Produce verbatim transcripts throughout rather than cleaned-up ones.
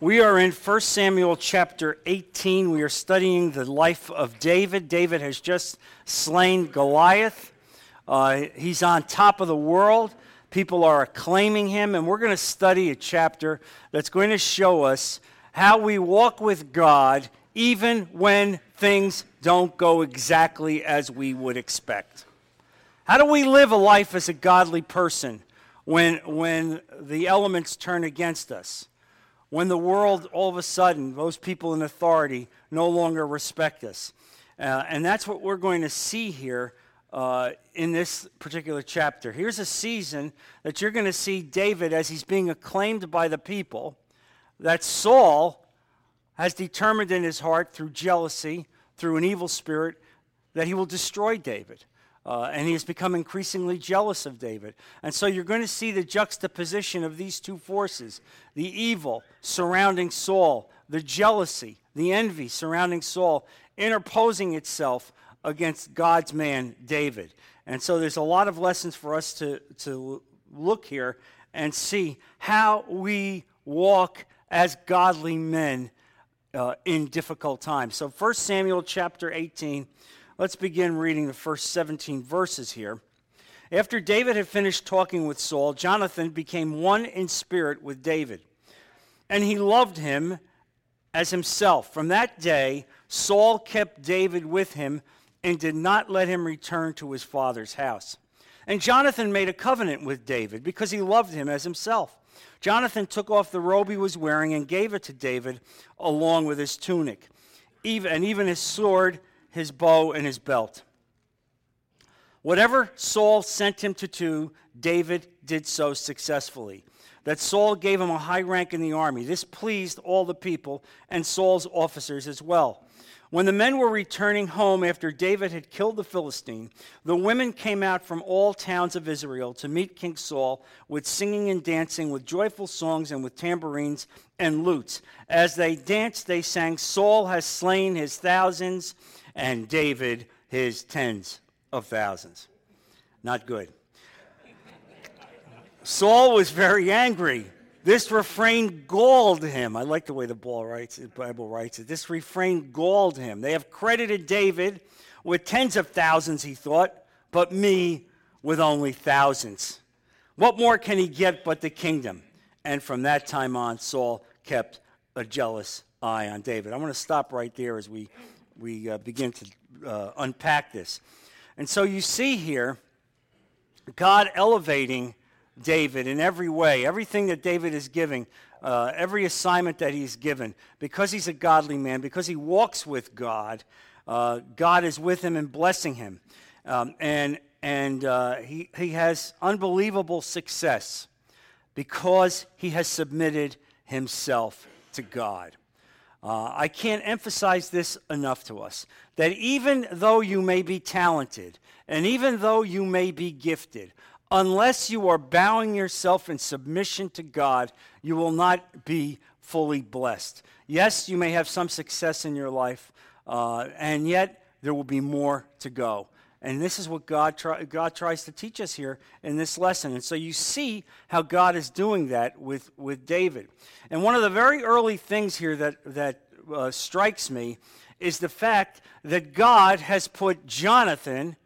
We are in First Samuel chapter eighteen. We are studying the life of David. David has just slain Goliath. Uh, he's on top of the world. People are acclaiming him, and we're going to study a chapter that's going to show us how we walk with God even when things don't go exactly as we would expect. How do we live a life as a godly person when, when the elements turn against us? When the world, all of a sudden, those people in authority no longer respect us. Uh, and that's what we're going to see here uh, in this particular chapter. Here's a season that you're going to see David as he's being acclaimed by the people, that Saul has determined in his heart through jealousy, through an evil spirit, that he will destroy David. Uh, and he has become increasingly jealous of David. And so you're going to see the juxtaposition of these two forces, the evil surrounding Saul, the jealousy, the envy surrounding Saul, interposing itself against God's man, David. And so there's a lot of lessons for us to, to look here and see how we walk as godly men uh, in difficult times. So First Samuel chapter eighteen. Let's begin reading the first seventeen verses here. After David had finished talking with Saul, Jonathan became one in spirit with David, and he loved him as himself. From that day, Saul kept David with him and did not let him return to his father's house. And Jonathan made a covenant with David because he loved him as himself. Jonathan took off the robe he was wearing and gave it to David along with his tunic, and even his sword, his bow, and his belt. Whatever Saul sent him to do, David did so successfully. That Saul gave him a high rank in the army. This pleased all the people and Saul's officers as well. When the men were returning home after David had killed the Philistine, the women came out from all towns of Israel to meet King Saul with singing and dancing, with joyful songs and with tambourines and lutes. As they danced, they sang, "Saul has slain his thousands, and David his tens of thousands." Not good. Saul was very angry. This refrain galled him. I like the way the Bible writes it. Bible writes it. This refrain galled him. They have credited David with tens of thousands, he thought, but me with only thousands. What more can he get but the kingdom? And from that time on, Saul kept a jealous eye on David. I want to stop right there as we... We uh, begin to uh, unpack this. And so you see here, God elevating David in every way, everything that David is giving, uh, every assignment that he's given, because he's a godly man, because he walks with God, uh, God is with him and blessing him. Um, and and uh, he, he has unbelievable success because he has submitted himself to God. Uh, I can't emphasize this enough to us, that even though you may be talented and even though you may be gifted, unless you are bowing yourself in submission to God, you will not be fully blessed. Yes, you may have some success in your life, uh, and yet there will be more to go. And this is what God, try, God tries to teach us here in this lesson. And so you see how God is doing that with, with David. And one of the very early things here that, that uh, strikes me is the fact that God has put Jonathan,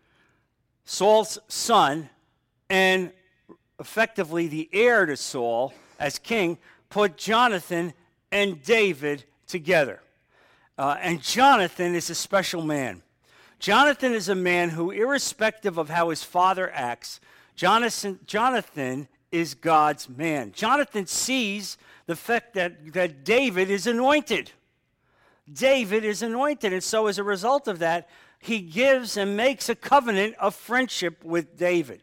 Saul's son, and effectively the heir to Saul as king, put Jonathan and David together. Uh, and Jonathan is a special man. Jonathan is a man who, irrespective of how his father acts, Jonathan, Jonathan is God's man. Jonathan sees the fact that, that David is anointed. David is anointed. And so as a result of that, he gives and makes a covenant of friendship with David.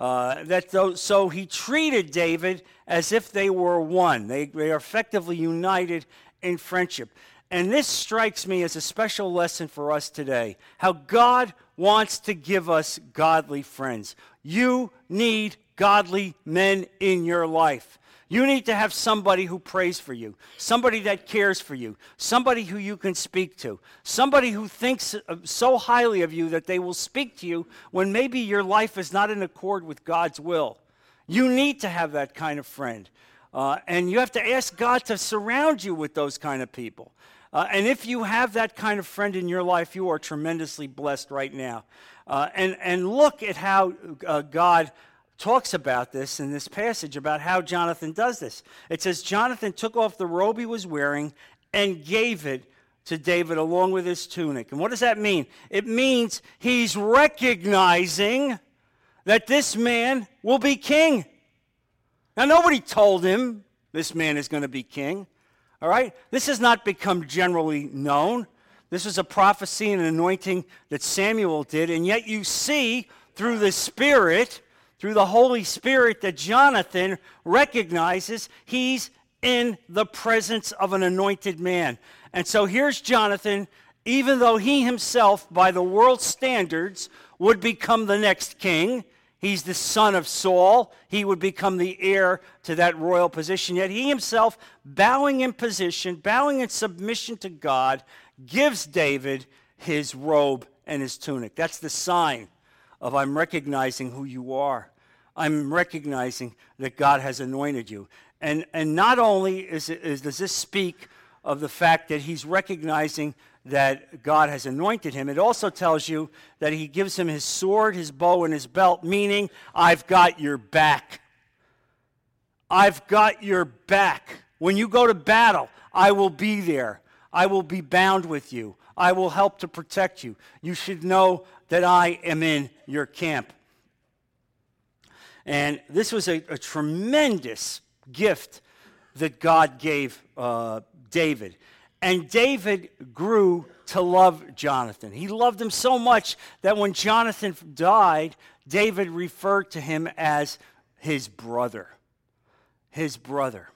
Uh, that though, so he treated David as if they were one. They, they are effectively united in friendship. And this strikes me as a special lesson for us today, how God wants to give us godly friends. You need godly men in your life. You need to have somebody who prays for you, somebody that cares for you, somebody who you can speak to, somebody who thinks so highly of you that they will speak to you when maybe your life is not in accord with God's will. You need to have that kind of friend. Uh, and you have to ask God to surround you with those kind of people. Uh, and if you have that kind of friend in your life, you are tremendously blessed right now. Uh, and, and look at how uh, God talks about this in this passage, about how Jonathan does this. It says, Jonathan took off the robe he was wearing and gave it to David along with his tunic. And what does that mean? It means he's recognizing that this man will be king. Now, nobody told him this man is going to be king. All right? This has not become generally known. This is a prophecy and an anointing that Samuel did, and yet you see through the Spirit, through the Holy Spirit, that Jonathan recognizes he's in the presence of an anointed man. And so here's Jonathan, even though he himself, by the world's standards, would become the next king. He's the son of Saul. He would become the heir to that royal position. Yet he himself, bowing in position, bowing in submission to God, gives David his robe and his tunic. That's the sign of I'm recognizing who you are. I'm recognizing that God has anointed you. And and not only is, it, is does this speak of the fact that he's recognizing that God has anointed him, it also tells you that he gives him his sword, his bow, and his belt, meaning, I've got your back. I've got your back. When you go to battle, I will be there. I will be bound with you. I will help to protect you. You should know that I am in your camp. And this was a, a tremendous gift that God gave uh, David. And David grew to love Jonathan. He loved him so much that when Jonathan died, David referred to him as his brother. His brother.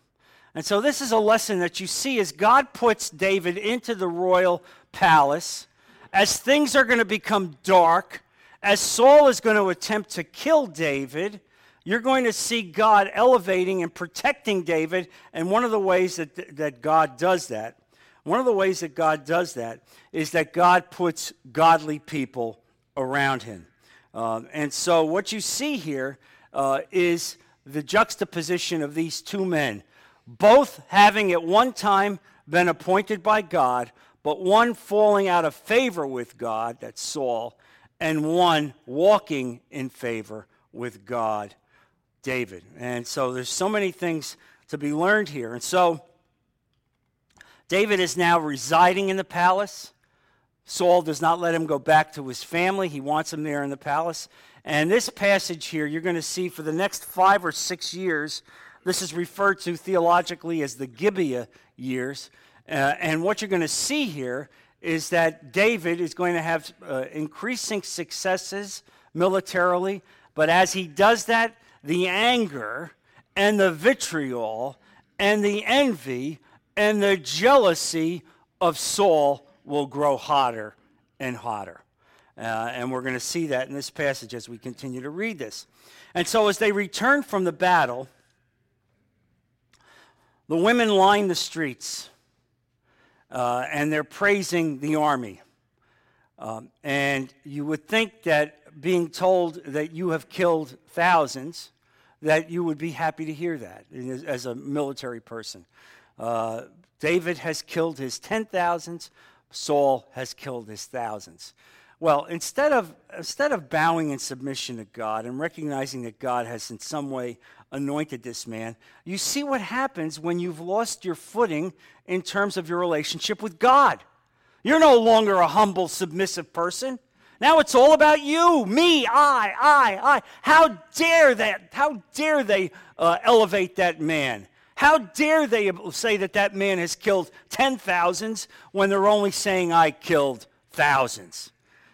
And so this is a lesson that you see as God puts David into the royal palace, as things are going to become dark, as Saul is going to attempt to kill David, you're going to see God elevating and protecting David, and one of the ways that, that God does that, one of the ways that God does that is that God puts godly people around him. Um, and so what you see here uh, is the juxtaposition of these two men, both having at one time been appointed by God, but one falling out of favor with God, that's Saul, and one walking in favor with God, David. And so there's so many things to be learned here. And so David is now residing in the palace. Saul does not let him go back to his family. He wants him there in the palace. And this passage here, you're going to see for the next five or six years, this is referred to theologically as the Gibeah years. Uh, and what you're going to see here is that David is going to have uh, increasing successes militarily, but as he does that, the anger and the vitriol and the envy and the jealousy of Saul will grow hotter and hotter. Uh, and we're going to see that in this passage as we continue to read this. And so as they return from the battle, the women line the streets, uh, and they're praising the army. Um, and you would think that being told that you have killed thousands, that you would be happy to hear that as a military person. Uh, David has killed his ten thousands. Saul has killed his thousands. Well, instead of instead of bowing in submission to God and recognizing that God has in some way anointed this man, you see what happens when you've lost your footing in terms of your relationship with God. You're no longer a humble, submissive person. Now it's all about you, me, I, I, I. How dare that? How dare they uh, elevate that man? How dare they say that that man has killed ten thousands when they're only saying I killed thousands?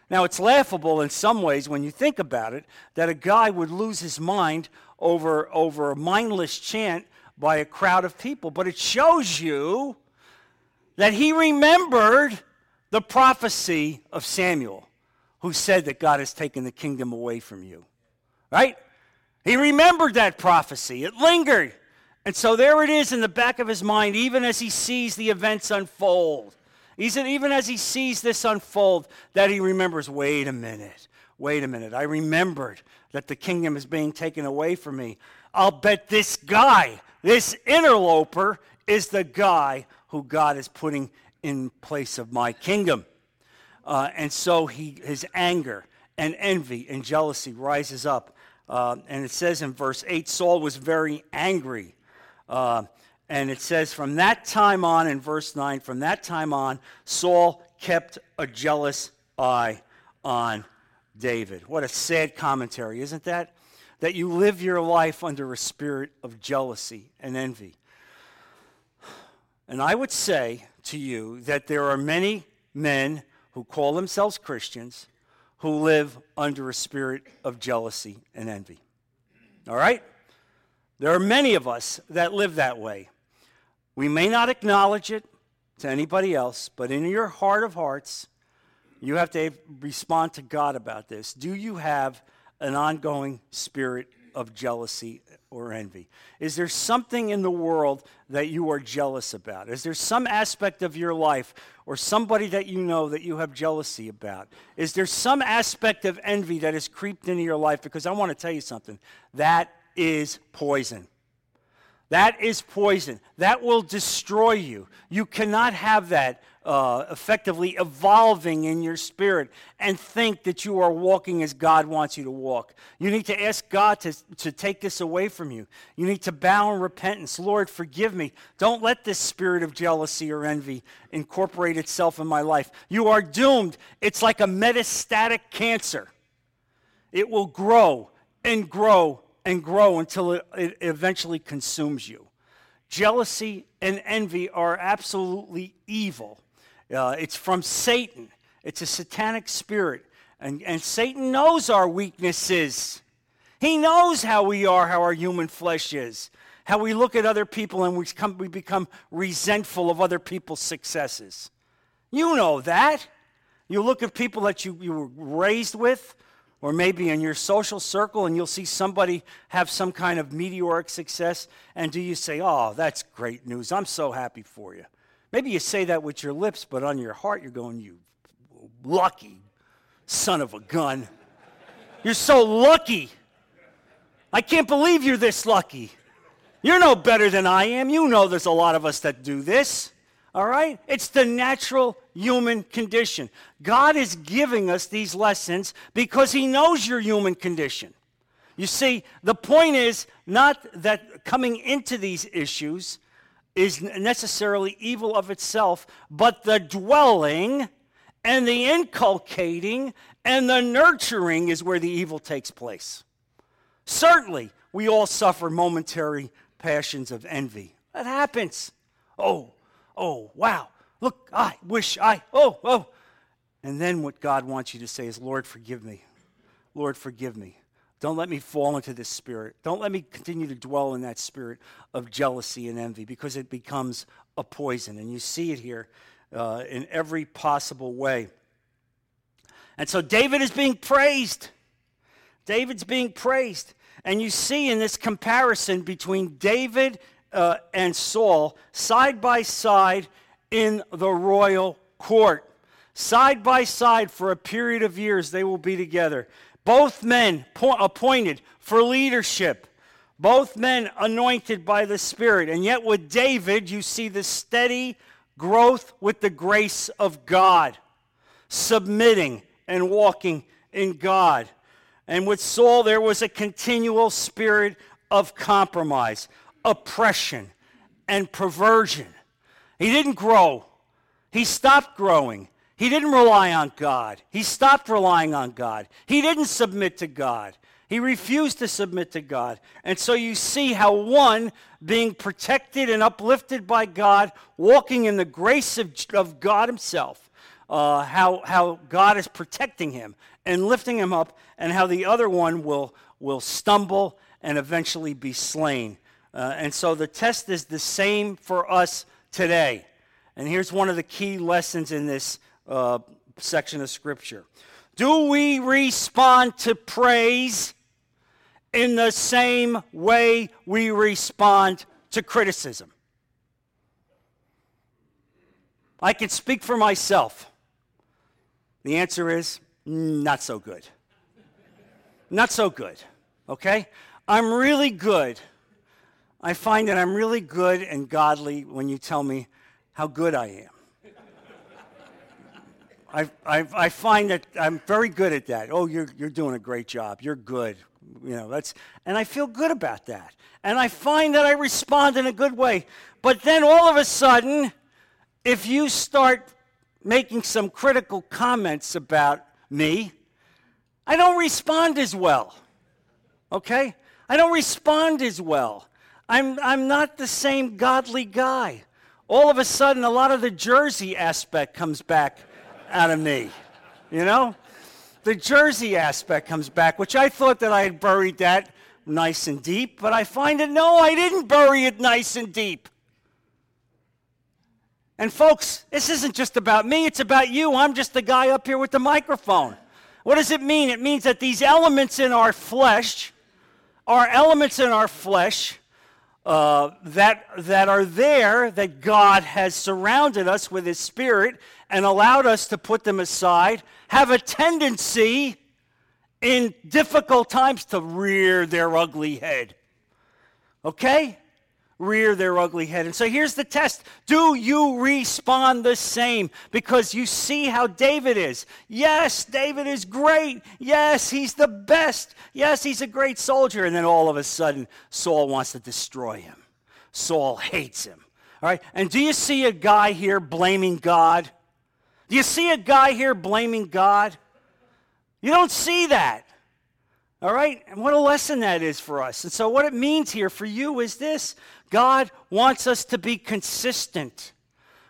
Now, it's laughable in some ways when you think about it that a guy would lose his mind over, over a mindless chant by a crowd of people. But it shows you that he remembered the prophecy of Samuel, who said that God has taken the kingdom away from you. Right? He remembered that prophecy. It lingered. And so there it is in the back of his mind, even as he sees the events unfold. Even as he sees this unfold, that he remembers, wait a minute, wait a minute. I remembered that the kingdom is being taken away from me. I'll bet this guy This interloper is the guy who God is putting in place of my kingdom. Uh, and so he, his anger and envy and jealousy rises up. Uh, and it says in verse eight, Saul was very angry. Uh, and it says from that time on, in verse nine, from that time on, Saul kept a jealous eye on David. What a sad commentary, isn't that? That you live your life under a spirit of jealousy and envy. And I would say to you that there are many men who call themselves Christians who live under a spirit of jealousy and envy. All right? There are many of us that live that way. We may not acknowledge it to anybody else, but in your heart of hearts, you have to respond to God about this. Do you have an ongoing spirit of jealousy or envy? Is there something in the world that you are jealous about? Is there some aspect of your life or somebody that you know that you have jealousy about? Is there some aspect of envy that has creeped into your life? Because I want to tell you something. That is poison. That is poison. That will destroy you. You cannot have that uh, effectively evolving in your spirit and think that you are walking as God wants you to walk. You need to ask God to, to take this away from you. You need to bow in repentance. Lord, forgive me. Don't let this spirit of jealousy or envy incorporate itself in my life. You are doomed. It's like a metastatic cancer. It will grow and grow and grow until it, it eventually consumes you. Jealousy and envy are absolutely evil. Uh, it's from Satan. It's a satanic spirit. And, and Satan knows our weaknesses. He knows how we are, how our human flesh is, how we look at other people and we, come, we become resentful of other people's successes. You know that. You look at people that you, you were raised with, or maybe in your social circle, and you'll see somebody have some kind of meteoric success, and do you say, oh, that's great news, I'm so happy for you. Maybe you say that with your lips, but on your heart you're going, you lucky son of a gun. You're so lucky. I can't believe you're this lucky. You're no better than I am. You know there's a lot of us that do this. All right? It's the natural human condition. God is giving us these lessons because he knows your human condition. You see, the point is not that coming into these issues is necessarily evil of itself, but the dwelling and the inculcating and the nurturing is where the evil takes place. Certainly, we all suffer momentary passions of envy. That happens. Oh, Oh, wow, look, I wish I, oh, oh. And then what God wants you to say is, Lord, forgive me. Lord, forgive me. Don't let me fall into this spirit. Don't let me continue to dwell in that spirit of jealousy and envy, because it becomes a poison. And you see it here uh, in every possible way. And so David is being praised. David's being praised. And you see in this comparison between David and Uh, and Saul side by side in the royal court. Side by side for a period of years they will be together. Both men po- appointed for leadership. Both men anointed by the Spirit. And yet with David you see the steady growth with the grace of God. Submitting and walking in God. And with Saul there was a continual spirit of compromise, oppression, and perversion. He didn't grow. He stopped growing. He didn't rely on God. He stopped relying on God. He didn't submit to God. He refused to submit to God. And so you see how one, being protected and uplifted by God, walking in the grace of, of God himself, uh, how, how God is protecting him and lifting him up, and how the other one will, will stumble and eventually be slain. Uh, and so the test is the same for us today. And here's one of the key lessons in this uh, section of Scripture. Do we respond to praise in the same way we respond to criticism? I can speak for myself. The answer is not so good. Not so good, okay? I'm really good I find that I'm really good and godly when you tell me how good I am. I, I I find that I'm very good at that. Oh, you're you're doing a great job. You're good. You know, that's, and I feel good about that. And I find that I respond in a good way. But then all of a sudden, if you start making some critical comments about me, I don't respond as well. Okay? I don't respond as well. I'm I'm not the same godly guy. All of a sudden, a lot of the Jersey aspect comes back out of me, you know? The Jersey aspect comes back, which I thought that I had buried that nice and deep, but I find that, no, I didn't bury it nice and deep. And folks, this isn't just about me, it's about you. I'm just the guy up here with the microphone. What does it mean? It means that these elements in our flesh are elements in our flesh uh, that, that are there, that God has surrounded us with His Spirit and allowed us to put them aside, have a tendency in difficult times to rear their ugly head. Okay? Rear their ugly head. And so here's the test. Do you respond the same? Because you see how David is. Yes, David is great. Yes, he's the best. Yes, he's a great soldier. And then all of a sudden, Saul wants to destroy him. Saul hates him. All right? And do you see a guy here blaming God? Do you see a guy here blaming God? You don't see that. All right? And what a lesson that is for us. And so what it means here for you is this. God wants us to be consistent.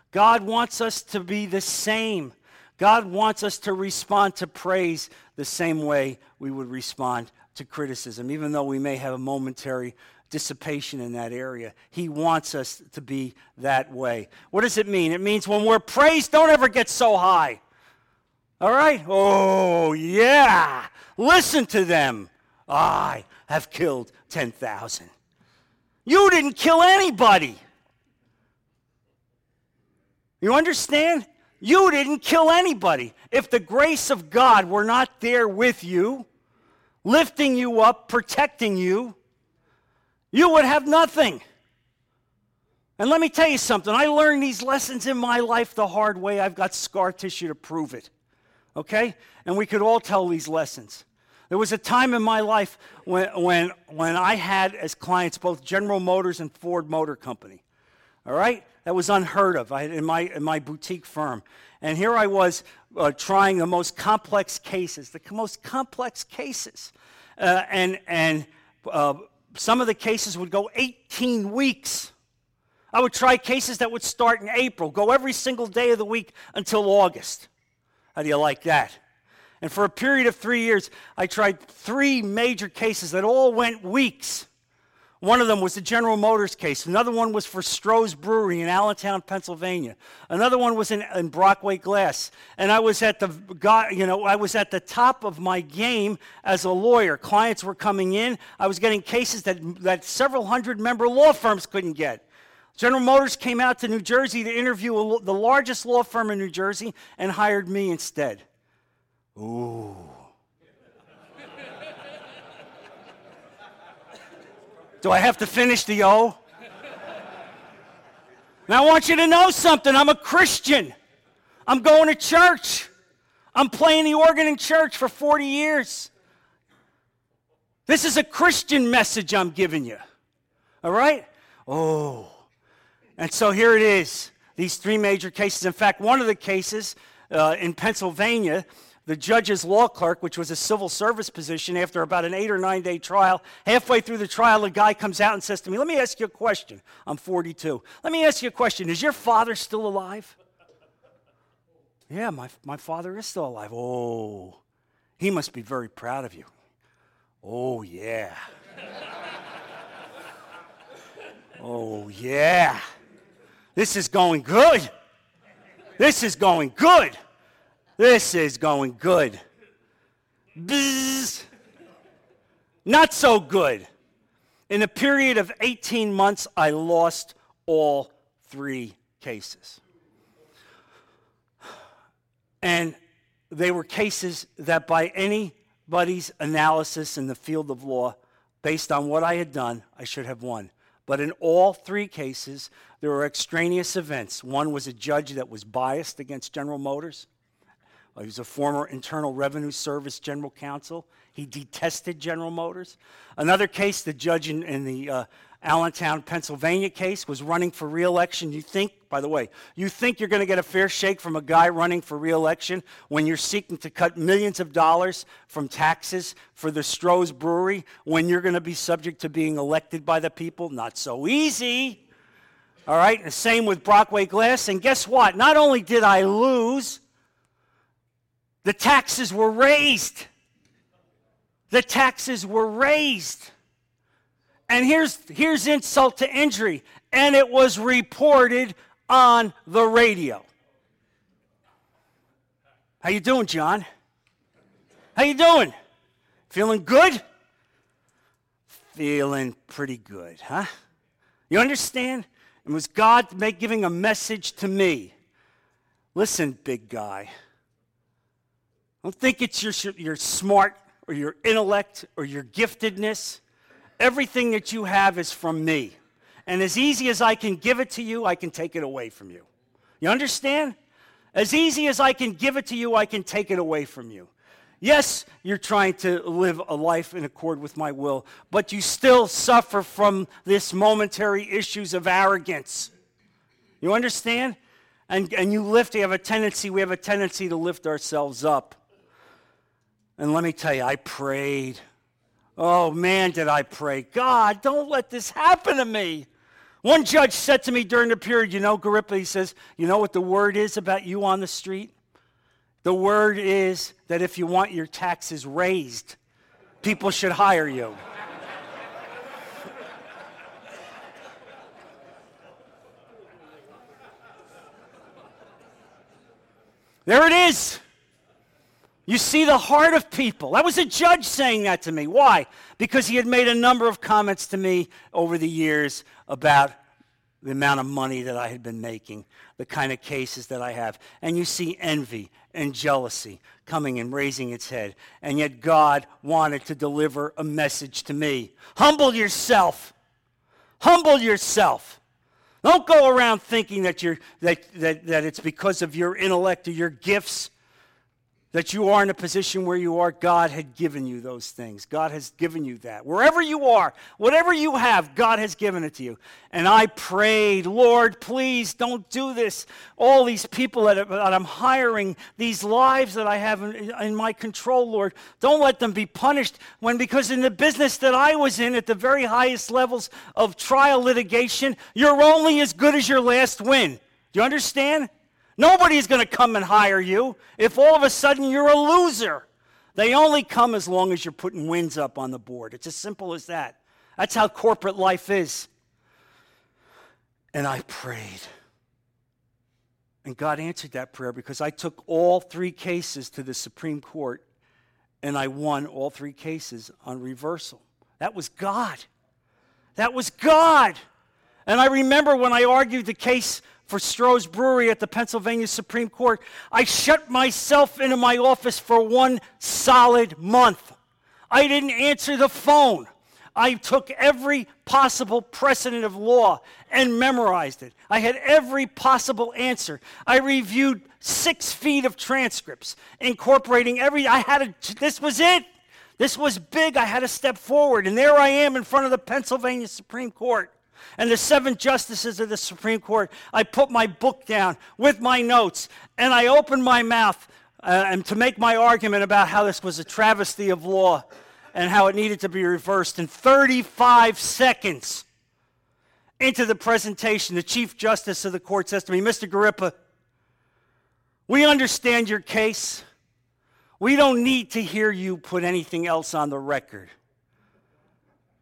God wants us to be the same. God wants us to respond to praise the same way we would respond to criticism, even though we may have a momentary dissipation in that area. He wants us to be that way. What does it mean? It means when we're praised, don't ever get so high. All right? Oh, yeah. Listen to them. I have killed ten thousand. You didn't kill anybody. You understand? You didn't kill anybody. If the grace of God were not there with you, lifting you up, protecting you, you would have nothing. And let me tell you something. I learned these lessons in my life the hard way. I've got scar tissue to prove it. Okay? And we could all tell these lessons. There was a time in my life when when when I had as clients both General Motors and Ford Motor Company. All right? That was unheard of. I had in my in my boutique firm. And here I was uh, trying the most complex cases, the most complex cases. Uh, and and uh Some of the cases would go eighteen weeks. I would try cases that would start in April, go every single day of the week until August. How do you like that? And for a period of three years, I tried three major cases that all went weeks. One of them was the General Motors case. Another one was for Stroh's Brewery in Allentown, Pennsylvania. Another one was in, in Brockway Glass. And I was at the God, you know, I was at the top of my game as a lawyer. Clients were coming in. I was getting cases that that several hundred member law firms couldn't get. General Motors came out to New Jersey to interview a, the largest law firm in New Jersey and hired me instead. Ooh. Do I have to finish the O? Now I want you to know something. I'm a Christian. I'm going to church. I'm playing the organ in church for forty years. This is a Christian message I'm giving you. All right? Oh. And so here it is, these three major cases. In fact, one of the cases uh, in Pennsylvania, the judge's law clerk, which was a civil service position, after about an eight or nine day trial, halfway through the trial, a guy comes out and says to me, let me ask you a question. I'm forty-two. Let me ask you a question. Is your father still alive? Yeah, my, my father is still alive. Oh, he must be very proud of you. Oh, yeah. Oh, yeah. This is going good. This is going good. This is going good. Bzzz. Not so good. In a period of eighteen months, I lost all three cases. And they were cases that by anybody's analysis in the field of law, based on what I had done, I should have won. But in all three cases, there were extraneous events. One was a judge that was biased against General Motors. He was a former Internal Revenue Service general counsel. He detested General Motors. Another case, the judge in, in the uh, Allentown, Pennsylvania case was running for re-election. You think, by the way, you think you're going to get a fair shake from a guy running for re-election when you're seeking to cut millions of dollars from taxes for the Stroh's Brewery, when you're going to be subject to being elected by the people? Not so easy. All right, the same with Brockway Glass. And guess what? Not only did I lose, the taxes were raised. The taxes were raised. And here's here's insult to injury. And it was reported on the radio. How you doing, John? How you doing? Feeling good? Feeling pretty good, huh? You understand? It was God make, giving a message to me. Listen, big guy. Don't think it's your your smart or your intellect or your giftedness. Everything that you have is from me. And as easy as I can give it to you, I can take it away from you. You understand? As easy as I can give it to you, I can take it away from you. Yes, you're trying to live a life in accord with my will, but you still suffer from this momentary issues of arrogance. You understand? And and you lift, you have a tendency, we have a tendency to lift ourselves up. And let me tell you, I prayed. Oh, man, did I pray. God, don't let this happen to me. One judge said to me during the period, you know, Garippa, he says, you know what the word is about you on the street? The word is that if you want your taxes raised, people should hire you. There it is. You see the heart of people. That was a judge saying that to me. Why? Because he had made a number of comments to me over the years about the amount of money that I had been making, the kind of cases that I have. And you see envy and jealousy coming and raising its head. And yet God wanted to deliver a message to me. Humble yourself. Humble yourself. Don't go around thinking that you're that that, that it's because of your intellect or your gifts that you are in a position where you are. God had given you those things. God has given you that. Wherever you are, whatever you have, God has given it to you. And I prayed, Lord, please don't do this. All these people that I'm hiring, these lives that I have in my control, Lord, don't let them be punished. When, because in the business that I was in at the very highest levels of trial litigation, you're only as good as your last win. Do you understand? Nobody's going to come and hire you if all of a sudden you're a loser. They only come as long as you're putting wins up on the board. It's as simple as that. That's how corporate life is. And I prayed. And God answered that prayer because I took all three cases to the Supreme Court and I won all three cases on reversal. That was God. That was God. And I remember when I argued the case for Stroh's Brewery at the Pennsylvania Supreme Court, I shut myself into my office for one solid month. I didn't answer the phone. I took every possible precedent of law and memorized it. I had every possible answer. I reviewed six feet of transcripts, incorporating every, I had a, this was it. This was big. I had to step forward. And there I am in front of the Pennsylvania Supreme Court and the seven justices of the Supreme Court. I put my book down with my notes, and I opened my mouth uh, and to make my argument about how this was a travesty of law and how it needed to be reversed. In thirty-five seconds into the presentation, the Chief Justice of the Court says to me, Mister Garippa, we understand your case. We don't need to hear you put anything else on the record.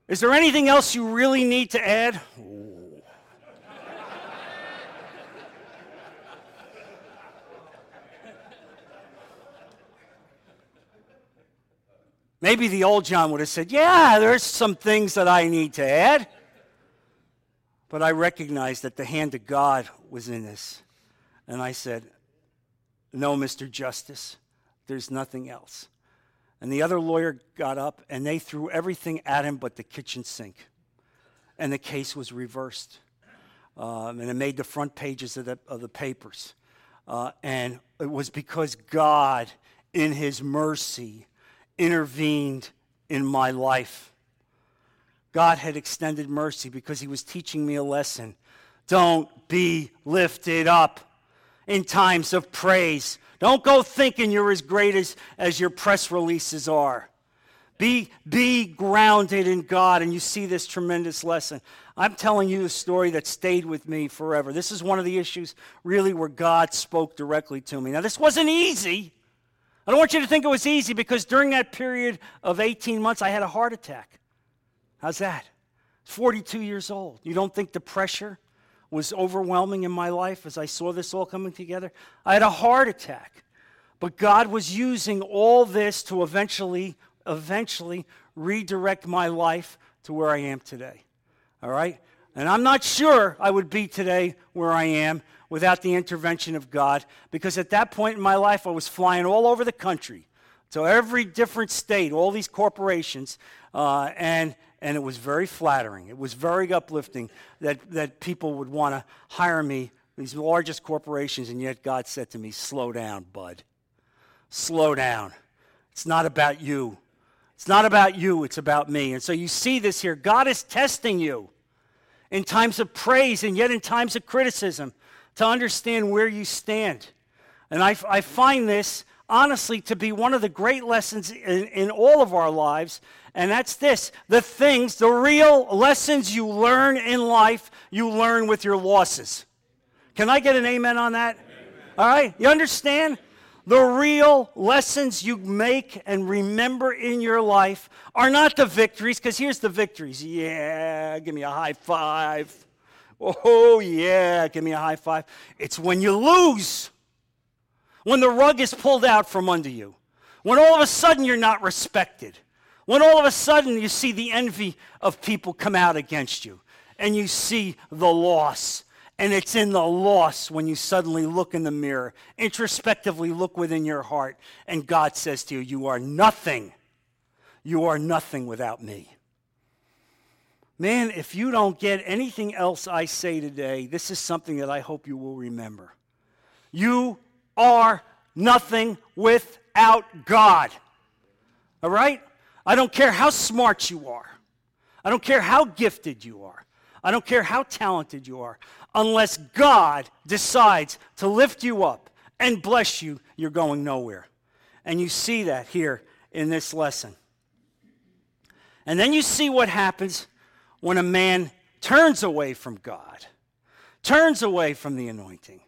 Is there anything else you really need to add? Ooh. Maybe the old John would have said, yeah, there's some things that I need to add. But I recognized that the hand of God was in this. And I said, no, Mister Justice, there's nothing else. And the other lawyer got up, and they threw everything at him but the kitchen sink. and the case was reversed. Um, and it made the front pages of the, of the papers. Uh, and it was because God, in his mercy, intervened in my life. God had extended mercy because he was teaching me a lesson. Don't be lifted up in times of praise. Don't go thinking you're as great as, as your press releases are. Be, be grounded in God, and you see this tremendous lesson. I'm telling you a story that stayed with me forever. This is one of the issues, really, where God spoke directly to me. Now, this wasn't easy. I don't want you to think it was easy, because during that period of eighteen months, I had a heart attack. How's that? forty-two years old. You don't think the pressure was overwhelming in my life as I saw this all coming together? I had a heart attack. But God was using all this to eventually... eventually redirect my life to where I am today, all right? And I'm not sure I would be today where I am without the intervention of God, because at that point in my life, I was flying all over the country, to every different state, all these corporations, uh, and and it was very flattering. It was very uplifting that, that people would want to hire me, these largest corporations, and yet God said to me, slow down, bud. Slow down. It's not about you. It's not about you, it's about me. And so you see this here. God is testing you in times of praise and yet in times of criticism to understand where you stand. And I, I find this, honestly, to be one of the great lessons in, in all of our lives, and that's this. The things, the real lessons you learn in life, you learn with your losses. Can I get an amen on that? Amen. All right, you understand? The real lessons you make and remember in your life are not the victories, because here's the victories. Yeah, give me a high five. Oh, yeah, give me a high five. It's when you lose, when the rug is pulled out from under you, when all of a sudden you're not respected, when all of a sudden you see the envy of people come out against you, and you see the loss. And it's in the loss when you suddenly look in the mirror, introspectively look within your heart, and God says to you, you are nothing. You are nothing without me. Man, if you don't get anything else I say today, this is something that I hope you will remember. You are nothing without God. All right? I don't care how smart you are. I don't care how gifted you are. I don't care how talented you are. Unless God decides to lift you up and bless you, you're going nowhere. And you see that here in this lesson. And then you see what happens when a man turns away from God, turns away from the anointing,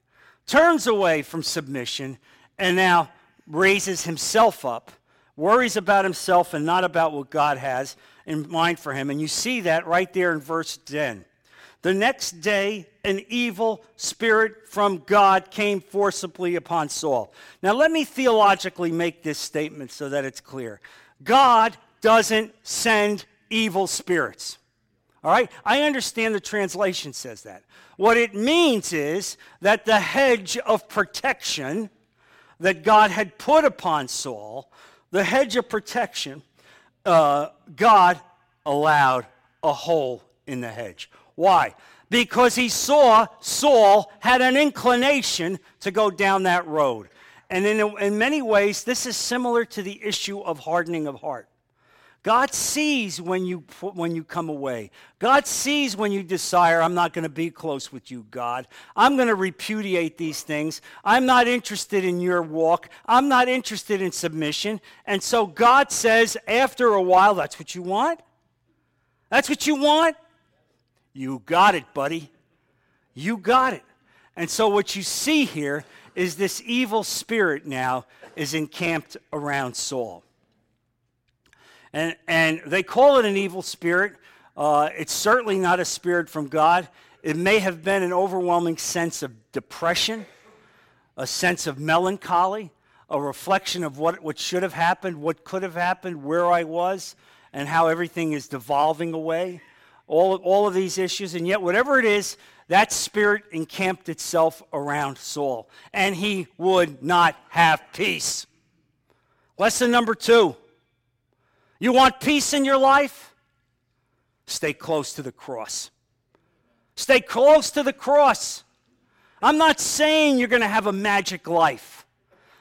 turns away from submission, and now raises himself up, worries about himself and not about what God has in mind for him. And you see that right there in verse ten. The next day, an evil spirit from God came forcibly upon Saul. Now, let me theologically make this statement so that it's clear. God doesn't send evil spirits. All right? I understand the translation says that. What it means is that the hedge of protection that God had put upon Saul, the hedge of protection, uh, God allowed a hole in the hedge. Why? Because he saw Saul had an inclination to go down that road. And in, in many ways, this is similar to the issue of hardening of heart. God sees when you when you come away. God sees when you desire, I'm not going to be close with you, God. I'm going to repudiate these things. I'm not interested in your walk. I'm not interested in submission. And so God says, after a while, that's what you want? That's what you want? You got it, buddy. You got it. And so what you see here is this evil spirit now is encamped around Saul. And and they call it an evil spirit. Uh, it's certainly not a spirit from God. It may have been an overwhelming sense of depression, a sense of melancholy, a reflection of what, what should have happened, what could have happened, where I was, and how everything is devolving away. All of, all of these issues, and yet whatever it is, that spirit encamped itself around Saul, and he would not have peace. Lesson number two. You want peace in your life? Stay close to the cross. Stay close to the cross. I'm not saying you're going to have a magic life,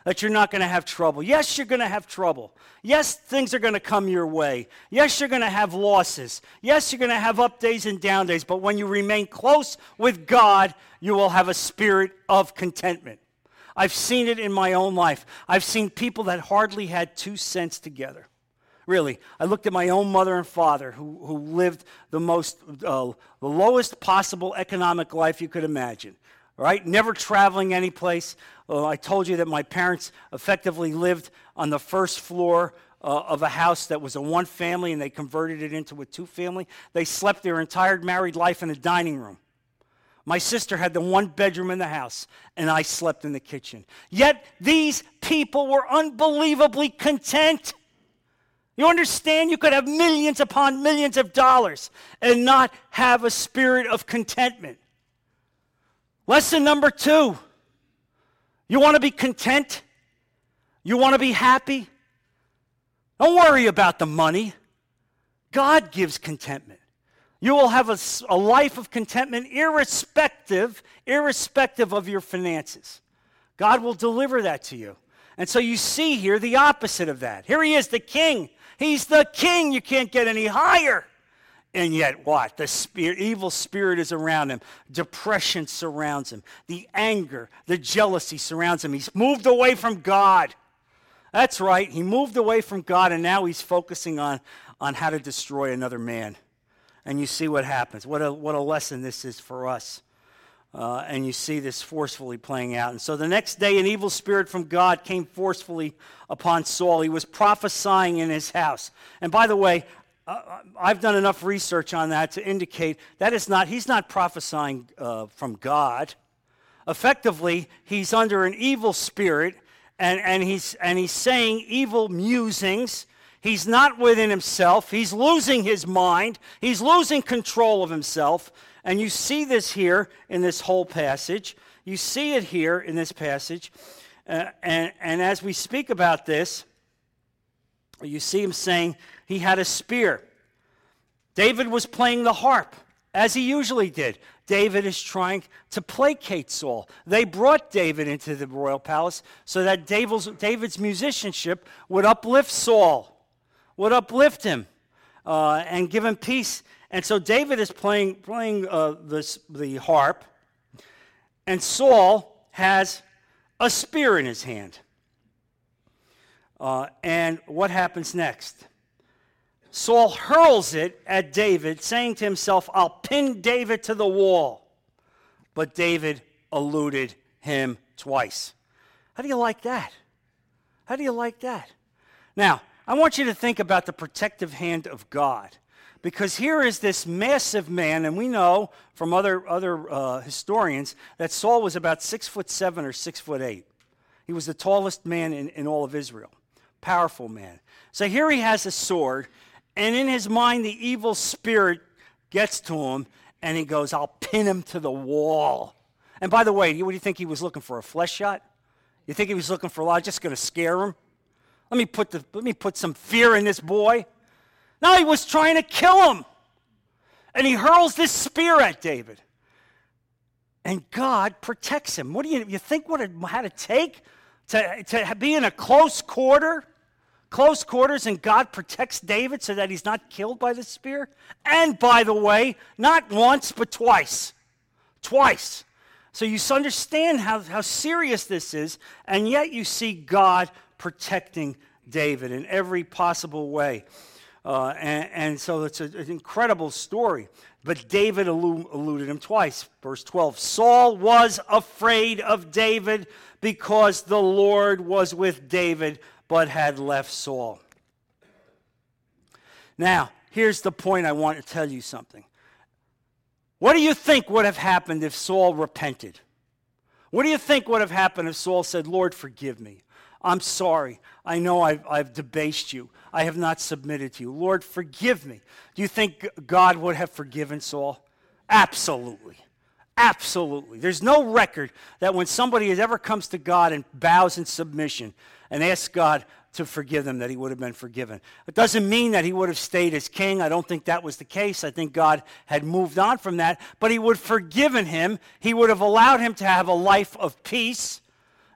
that you're not going to have trouble. Yes, you're going to have trouble. Yes, things are going to come your way. Yes, you're going to have losses. Yes, you're going to have up days and down days. But when you remain close with God, you will have a spirit of contentment. I've seen it in my own life. I've seen people that hardly had two cents together. Really, I looked at my own mother and father who, who lived the most, uh, the lowest possible economic life you could imagine. Right? Never traveling any place. Uh, I told you that my parents effectively lived on the first floor uh, of a house that was a one-family, and they converted it into a two-family. They slept their entire married life in the dining room. My sister had the one bedroom in the house, and I slept in the kitchen. Yet these people were unbelievably content. You understand? You could have millions upon millions of dollars and not have a spirit of contentment. Lesson number two, you want to be content? You want to be happy? Don't worry about the money. God gives contentment. You will have a, a life of contentment irrespective, irrespective of your finances. God will deliver that to you. And so you see here the opposite of that. Here he is, the king. He's the king. You can't get any higher. And yet what? The spirit, evil spirit is around him. Depression surrounds him. The anger, the jealousy surrounds him. He's moved away from God. That's right. He moved away from God, and now he's focusing on, on how to destroy another man. And you see what happens. What a, what a lesson this is for us. Uh, and you see this forcefully playing out. And so the next day, an evil spirit from God came forcefully upon Saul. He was prophesying in his house. And by the way, I've done enough research on that to indicate that is not, he's not prophesying uh, from God. Effectively, he's under an evil spirit, and, and he's and he's saying evil musings. He's not within himself. He's losing his mind. He's losing control of himself. And you see this here in this whole passage. You see it here in this passage. Uh, and, and as we speak about this, you see him saying he had a spear. David was playing the harp, as he usually did. David is trying to placate Saul. They brought David into the royal palace so that David's, David's musicianship would uplift Saul, would uplift him, uh, and give him peace. And so David is playing playing uh, this, the harp, and Saul has a spear in his hand. Uh, and what happens next? Saul hurls it at David, saying to himself, "I'll pin David to the wall." But David eluded him twice. How do you like that? How do you like that? Now, I want you to think about the protective hand of God, because here is this massive man, and we know from other other uh, historians that Saul was about six foot seven or six foot eight. He was the tallest man in, in all of Israel. Powerful man. So here he has a sword, and in his mind the evil spirit gets to him, and he goes, "I'll pin him to the wall." And by the way, what do you think he was looking for? A flesh shot? You think he was looking for a lot? Just going to scare him? Let me put the let me put some fear in this boy. No, he was trying to kill him, and he hurls this spear at David, and God protects him. What do you you think? What it had to take to to be in a close quarter? Close quarters, and God protects David so that he's not killed by the spear. And by the way, not once, but twice. Twice. So you understand how, how serious this is, and yet you see God protecting David in every possible way. Uh, and, and so it's a, an incredible story. But David eluded him twice. Verse twelve, Saul was afraid of David because the Lord was with David, but had left Saul. Now, here's the point. I want to tell you something. What do you think would have happened if Saul repented? What do you think would have happened if Saul said, "Lord, forgive me. I'm sorry. I know I've, I've debased you. I have not submitted to you. Lord, forgive me." Do you think God would have forgiven Saul? Absolutely. Absolutely. There's no record that when somebody ever comes to God and bows in submission and asks God, to forgive them, that he would have been forgiven. It doesn't mean that he would have stayed as king. I don't think that was the case. I think God had moved on from that, but he would have forgiven him. He would have allowed him to have a life of peace,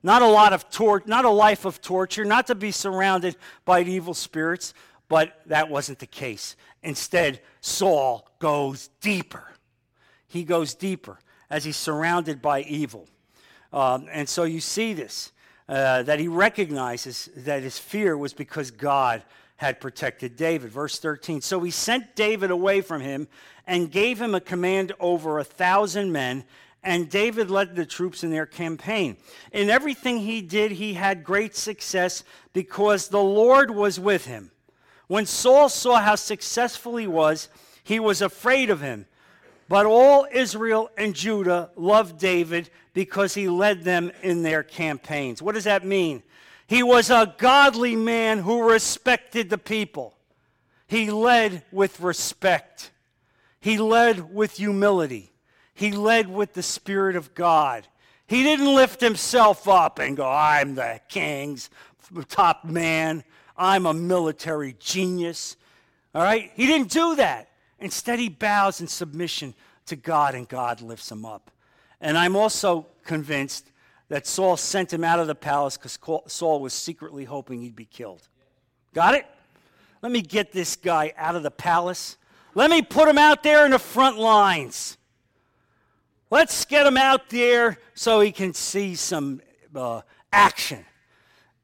not a lot of tor- not a life of torture, not to be surrounded by evil spirits, but that wasn't the case. Instead, Saul goes deeper. He goes deeper as he's surrounded by evil. Um, and so you see this, uh, that he recognizes that his fear was because God had protected David. Verse thirteen, so he sent David away from him and gave him a command over a thousand men, and David led the troops in their campaign. In everything he did, he had great success because the Lord was with him. When Saul saw how successful he was, he was afraid of him. But all Israel and Judah loved David because he led them in their campaigns. What does that mean? He was a godly man who respected the people. He led with respect. He led with humility. He led with the Spirit of God. He didn't lift himself up and go, I'm the king's top man. I'm a military genius. All right? He didn't do that. Instead, he bows in submission to God, and God lifts him up. And I'm also convinced that Saul sent him out of the palace because Saul was secretly hoping he'd be killed. Got it? Let me get this guy out of the palace. Let me put him out there in the front lines. Let's get him out there so he can see some uh, action,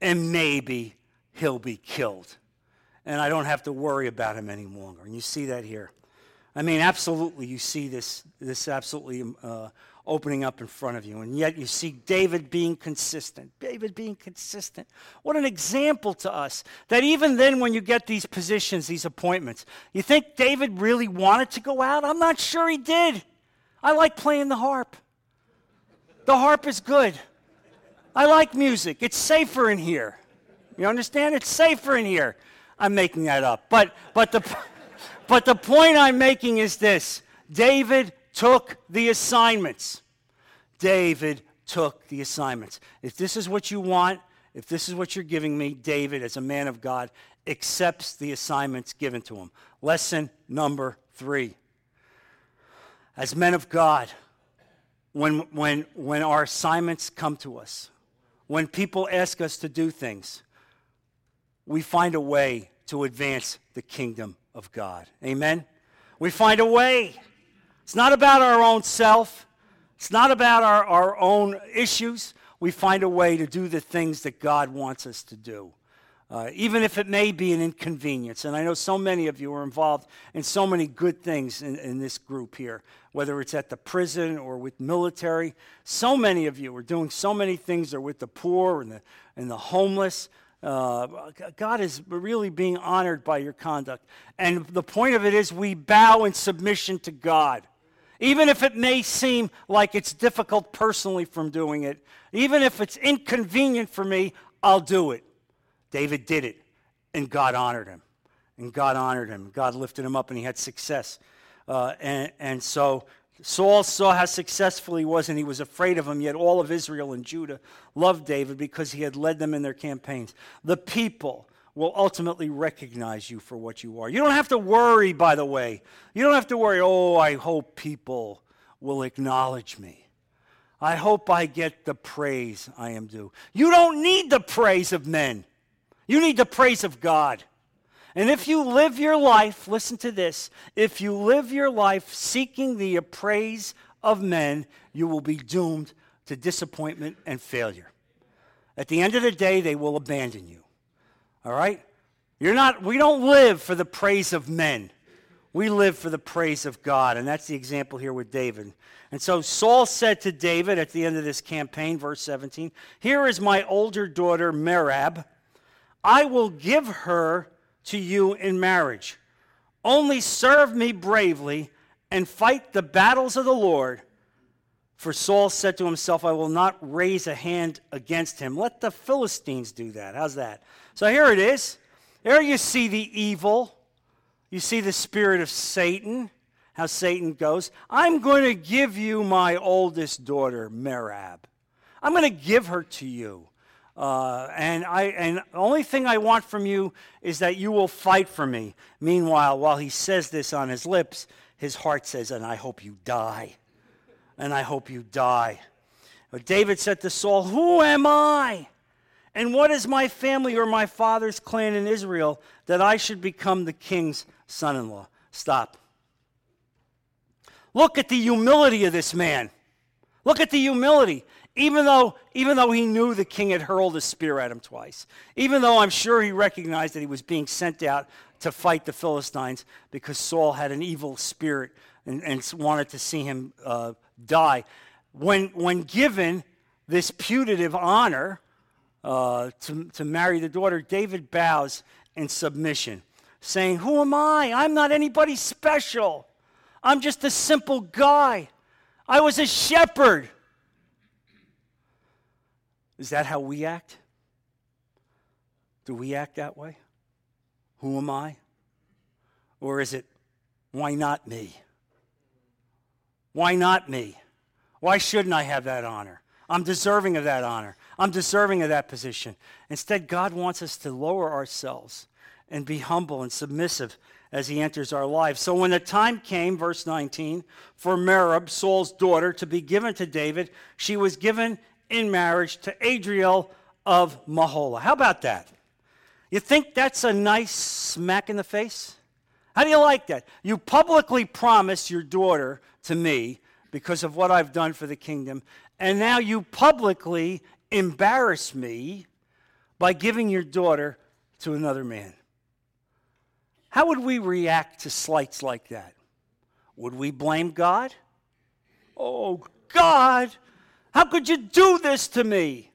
and maybe he'll be killed. And I don't have to worry about him any longer. And you see that here. I mean, absolutely, you see this this absolutely uh, opening up in front of you. And yet you see David being consistent. David being consistent. What an example to us that even then when you get these positions, these appointments, you think David really wanted to go out? I'm not sure he did. I like playing the harp. The harp is good. I like music. It's safer in here. You understand? It's safer in here. I'm making that up. But but the... But the point I'm making is this. David took the assignments. David took the assignments. If this is what you want, if this is what you're giving me, David, as a man of God, accepts the assignments given to him. Lesson number three. As men of God, when, when, when our assignments come to us, when people ask us to do things, we find a way to advance the kingdom of God. Amen? We find a way. It's not about our own self. It's not about our, our own issues. We find a way to do the things that God wants us to do, uh, even if it may be an inconvenience. And I know so many of you are involved in so many good things in, in this group here, whether it's at the prison or with military. So many of you are doing so many things. They're with the poor and the, and the homeless. Uh, God is really being honored by your conduct. And the point of it is we bow in submission to God. Even if it may seem like it's difficult personally from doing it, even if it's inconvenient for me, I'll do it. David did it, and God honored him. And God honored him. God lifted him up, and he had success. Uh, and, and so Saul saw how successful he was, and he was afraid of him, yet all of Israel and Judah loved David because he had led them in their campaigns. The people will ultimately recognize you for what you are. You don't have to worry, by the way. You don't have to worry, oh, I hope people will acknowledge me. I hope I get the praise I am due. You don't need the praise of men. You need the praise of God. And if you live your life, listen to this, if you live your life seeking the appraise of men, you will be doomed to disappointment and failure. At the end of the day, they will abandon you. All right? You're not, we don't live for the praise of men. We live for the praise of God, and that's the example here with David. And so Saul said to David at the end of this campaign, verse seventeen, here is my older daughter Merab. I will give her to you in marriage. Only serve me bravely and fight the battles of the Lord. For Saul said to himself, I will not raise a hand against him. Let the Philistines do that. How's that? So here it is. There you see the evil. You see the spirit of Satan, how Satan goes. I'm going to give you my oldest daughter, Merab. I'm going to give her to you. Uh, and I and the only thing I want from you is that you will fight for me. Meanwhile, while he says this on his lips, his heart says, and I hope you die. And I hope you die. But David said to Saul, who am I? And what is my family or my father's clan in Israel that I should become the king's son-in-law? Stop. Look at the humility of this man. Look at the humility. Even though, even though he knew the king had hurled a spear at him twice, even though I'm sure he recognized that he was being sent out to fight the Philistines because Saul had an evil spirit and, and wanted to see him uh, die, when when given this putative honor uh, to, to marry the daughter, David bows in submission, saying, who am I? I'm not anybody special. I'm just a simple guy. I was a shepherd. Is that how we act? Do we act that way? Who am I? Or is it, why not me? Why not me? Why shouldn't I have that honor? I'm deserving of that honor. I'm deserving of that position. Instead, God wants us to lower ourselves and be humble and submissive as he enters our lives. So when the time came, verse nineteen, for Merab, Saul's daughter, to be given to David, she was given in marriage to Adriel of Mahola. How about that? You think that's a nice smack in the face? How do you like that? You publicly promised your daughter to me because of what I've done for the kingdom, and now you publicly embarrass me by giving your daughter to another man. How would we react to slights like that? Would we blame God? Oh, God! How could you do this to me?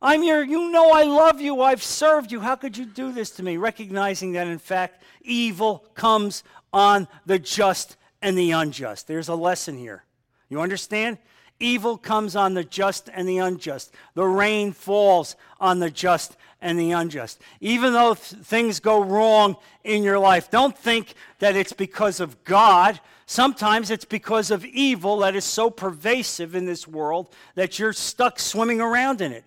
I'm your, you know I love you, I've served you. How could you do this to me? Recognizing that, in fact, evil comes on the just and the unjust. There's a lesson here. You understand? Evil comes on the just and the unjust. The rain falls on the just and the unjust. Even though th- things go wrong in your life, don't think that it's because of God. Sometimes it's because of evil that is so pervasive in this world that you're stuck swimming around in it.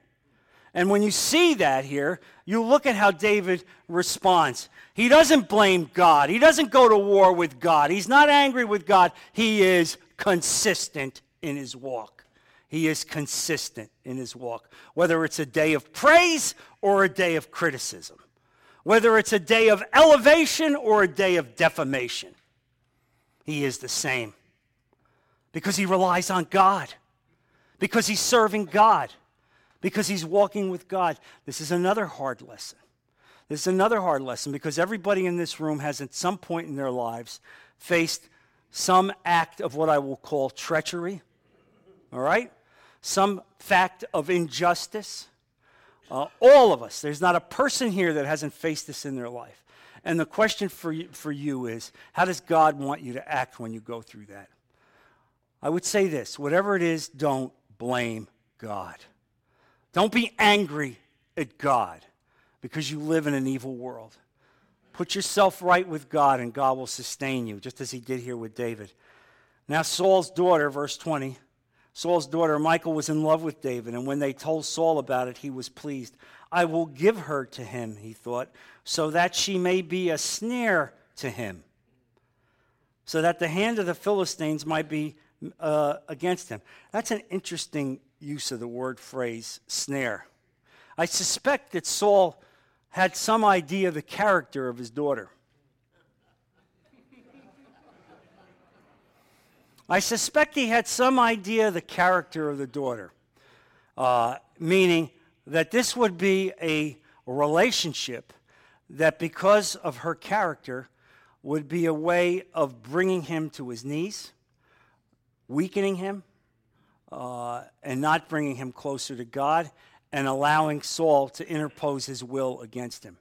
And when you see that here, you look at how David responds. He doesn't blame God. He doesn't go to war with God. He's not angry with God. He is consistent in his walk. He is consistent in his walk, whether it's a day of praise or a day of criticism, whether it's a day of elevation or a day of defamation. He is the same because he relies on God, because he's serving God, because he's walking with God. This is another hard lesson. This is another hard lesson because everybody in this room has at some point in their lives faced some act of what I will call treachery, all right? Some fact of injustice. Uh, all of us. There's not a person here that hasn't faced this in their life. And the question for you, for you is, how does God want you to act when you go through that? I would say this. Whatever it is, don't blame God. Don't be angry at God because you live in an evil world. Put yourself right with God, and God will sustain you, just as he did here with David. Now Saul's daughter, verse twenty, Saul's daughter, Michal, was in love with David, and when they told Saul about it, he was pleased. I will give her to him, he thought, so that she may be a snare to him, so that the hand of the Philistines might be uh, against him. That's an interesting use of the word phrase, snare. I suspect that Saul had some idea of the character of his daughter. I suspect he had some idea of the character of the daughter, uh, meaning that this would be a relationship that, because of her character, would be a way of bringing him to his knees, weakening him, uh, and not bringing him closer to God, and allowing Saul to interpose his will against him.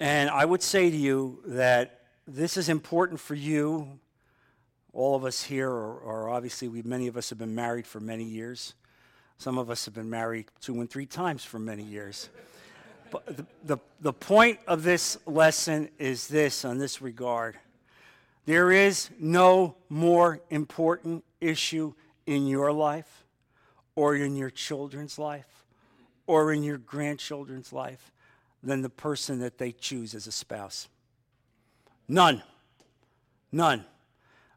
And I would say to you that this is important for you. All of us here are, are obviously, we many of us have been married for many years. Some of us have been married two and three times for many years. But the, the, the point of this lesson is this, on this regard. There is no more important issue in your life or in your children's life, or in your grandchildren's life than the person that they choose as a spouse. None. None.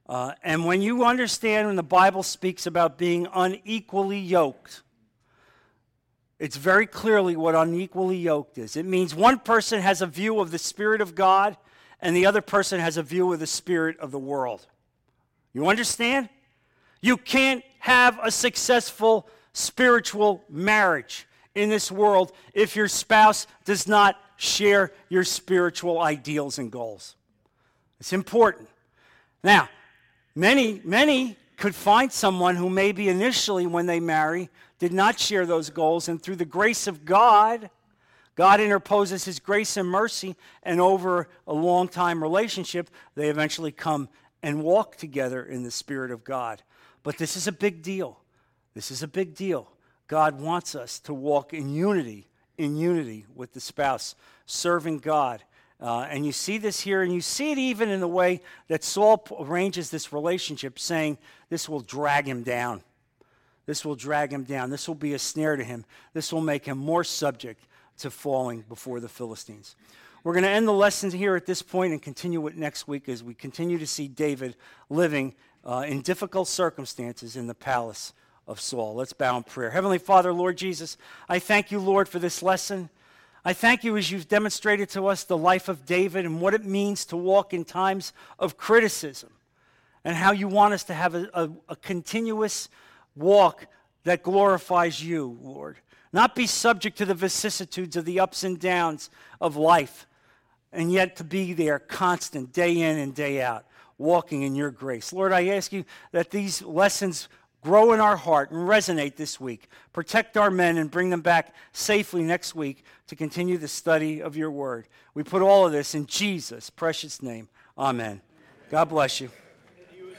Uh, and when you understand when the Bible speaks about being unequally yoked, it's very clearly what unequally yoked is. It means one person has a view of the Spirit of God and the other person has a view of the spirit of the world. You understand? You can't have a successful spiritual marriage in this world if your spouse does not share your spiritual ideals and goals. It's important. Now, many, many could find someone who maybe initially when they marry did not share those goals, and through the grace of God, God interposes his grace and mercy, and over a long-time relationship, they eventually come and walk together in the Spirit of God. But this is a big deal. This is a big deal. God wants us to walk in unity, in unity with the spouse, serving God. Uh, and you see this here, and you see it even in the way that Saul arranges this relationship, saying this will drag him down. This will drag him down. This will be a snare to him. This will make him more subject to falling before the Philistines. We're going to end the lesson here at this point and continue it next week as we continue to see David living uh, in difficult circumstances in the palace of Saul. Let's bow in prayer. Heavenly Father, Lord Jesus, I thank you, Lord, for this lesson. I thank you as you've demonstrated to us the life of David and what it means to walk in times of criticism and how you want us to have a, a, a continuous walk that glorifies you, Lord. Not be subject to the vicissitudes of the ups and downs of life, and yet to be there constant, day in and day out, walking in your grace. Lord, I ask you that these lessons grow in our heart and resonate this week. Protect our men and bring them back safely next week to continue the study of your word. We put all of this in Jesus' precious name. Amen. Amen. God bless you.